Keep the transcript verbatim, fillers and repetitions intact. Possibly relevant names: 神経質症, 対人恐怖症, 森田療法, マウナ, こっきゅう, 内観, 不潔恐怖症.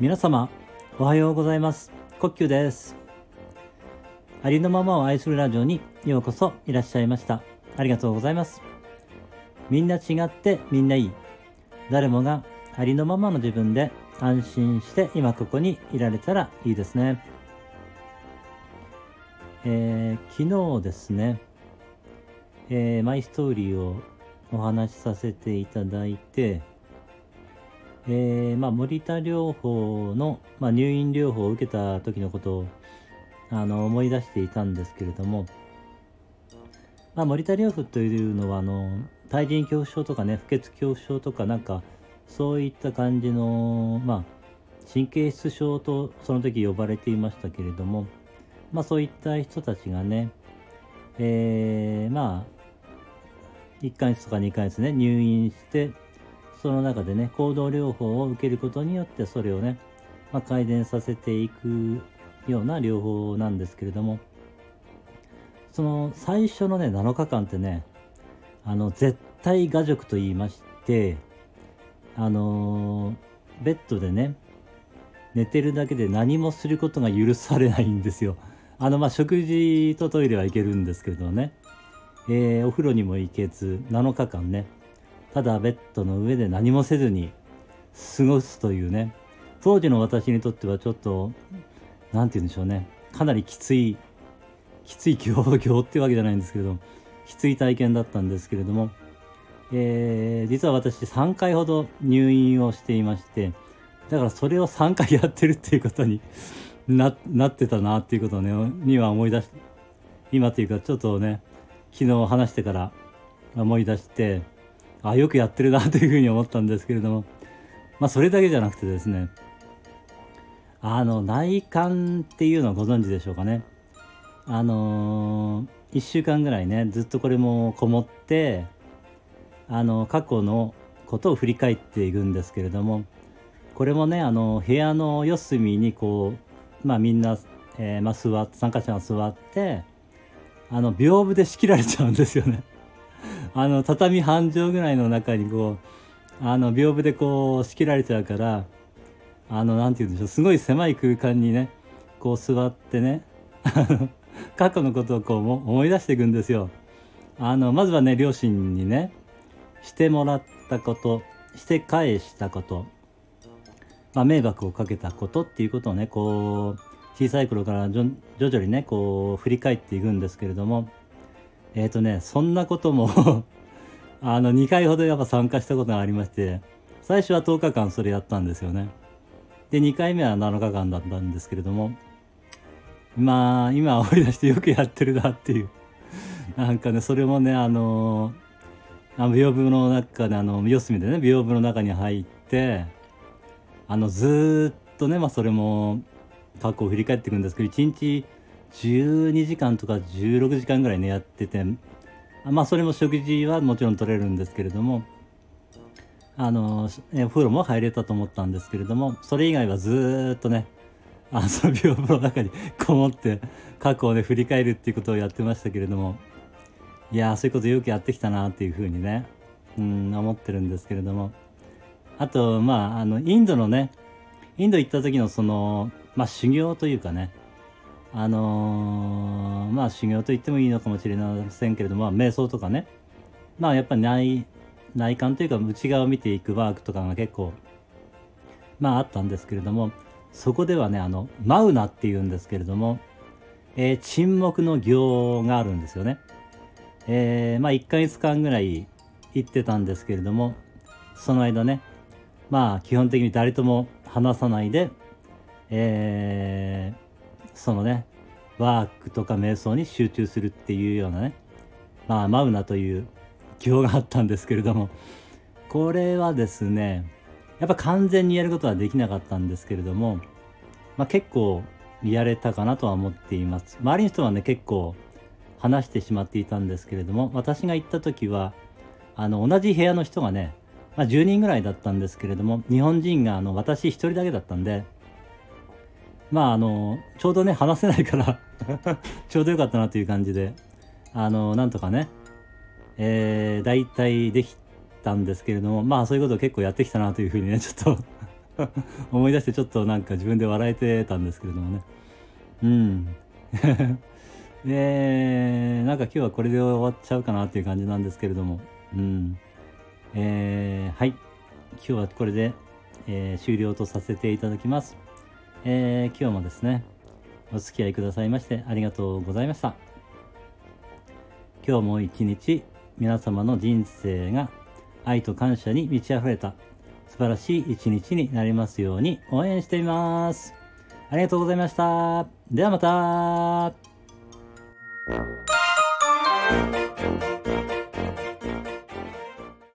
皆様おはようございます。こっきゅうです。ありのままを愛するラジオにようこそいらっしゃいました。ありがとうございます。みんな違ってみんないい、誰もがありのままの自分で安心して今ここにいられたらいいですね。えー、昨日ですね、えー、マイストーリーをお話しさせていただいて、えーまあ、森田療法の、まあ、入院療法を受けた時のことをあの思い出していたんですけれども、まあ、森田療法というのはあの対人恐怖症とかね、不潔恐怖症とかなんかそういった感じの、まあ、神経質症とその時呼ばれていましたけれども、まあ、そういった人たちがね、えー、まあいっかげつとかにかげつね入院して、その中でね行動療法を受けることによってそれをね、まあ、改善させていくような療法なんですけれども、その最初のねなのかかんってねあの絶対我塾と言いまして、あのー、ベッドでね寝てるだけで何もすることが許されないんですよ。あのまあ食事とトイレは行けるんですけどね、えー、お風呂にも行けずなのかかんね、ただベッドの上で何もせずに過ごすというね、当時の私にとってはちょっとなんて言うんでしょうね、かなりきついきつい行動ってわけじゃないんですけれども、きつい体験だったんですけれども、えー、実は私さんかいほど入院をしていまして、だからそれをさんかいやってるっていうことに な, なってたなっていうことをねには思い出して、今というかちょっとね昨日話してから思い出して、あよくやってるなというふうに思ったんですけれども、まあそれだけじゃなくてですね、あの内観っていうのをご存知でしょうかね。あのー、いっしゅうかんぐらいねずっとこれもこもってあの過去のことを振り返っていくんですけれども、これもねあの部屋の四隅にこうまあみんな、えーまあ、座って参加者が座ってあの屏風で仕切られちゃうんですよね。あの畳半畳ぐらいの中にこうあの屏風でこう仕切られちゃうから、あのなんて言うんでしょう、すごい狭い空間にねこう座ってね過去のことをこう思い出していくんですよ。あのまずはね両親にねしてもらったこと、して返したこと、まあ、迷惑をかけたことっていうことをねこう小さい頃から徐々にねこう振り返っていくんですけれども、えっとねそんなこともあのにかいほどやっぱ参加したことがありまして、最初はとおかかんそれやったんですよね。でにかいめはなのかかんだったんですけれども、まあ今思い出してよくやってるなっていうなんかねそれもねあの屏風の中であの四隅でね屏風の中に入ってあのずっとねまあそれも過去を振り返っていくんですけど、いちにちじゅうにじかんとかじゅうろくじかんぐらいねやってて、まあそれも食事はもちろん取れるんですけれども、あのお風呂も入れたと思ったんですけれども、それ以外はずっとね遊び風呂の中にこもって過去をね振り返るっていうことをやってましたけれども、いやそういうことよくやってきたなっていうふうにねうん思ってるんですけれども、あとまああのインドのねインド行った時のそのまあ修行というかね、あのー、まあ修行と言ってもいいのかもしれませんけれども、まあ、瞑想とかね、まあやっぱり 内, 内観というか内側を見ていくワークとかが結構まああったんですけれども、そこではねあのマウナっていうんですけれども、えー、沈黙の行があるんですよね。えー、まあいっかげつかんぐらい行ってたんですけれども、その間ねまあ基本的に誰とも話さないでえー、そのねワークとか瞑想に集中するっていうようなね、まあマウナという行があったんですけれども、これはですねやっぱ完全にやることはできなかったんですけれども、まあ、結構やれたかなとは思っています。周りの人はね結構話してしまっていたんですけれども、私が行った時はあの同じ部屋の人がね、まあ、じゅうにんぐらいだったんですけれども、日本人があの私一人だけだったんで、まああのちょうどね話せないからちょうどよかったなという感じで、あのなんとかね、えー、大体できたんですけれども、まあそういうことを結構やってきたなというふうにね、ちょっと思い出して、ちょっとなんか自分で笑えてたんですけれどもね。うん。で、なんか今日はこれで終わっちゃうかなっていう感じなんですけれども、うん。えー、はい。今日はこれで、えー、終了とさせていただきます。えー、今日もですね、お付き合いくださいましてありがとうございました。今日も一日、皆様の人生が愛と感謝に満ち溢れた素晴らしい一日になりますように応援しています。ありがとうございました。ではまた。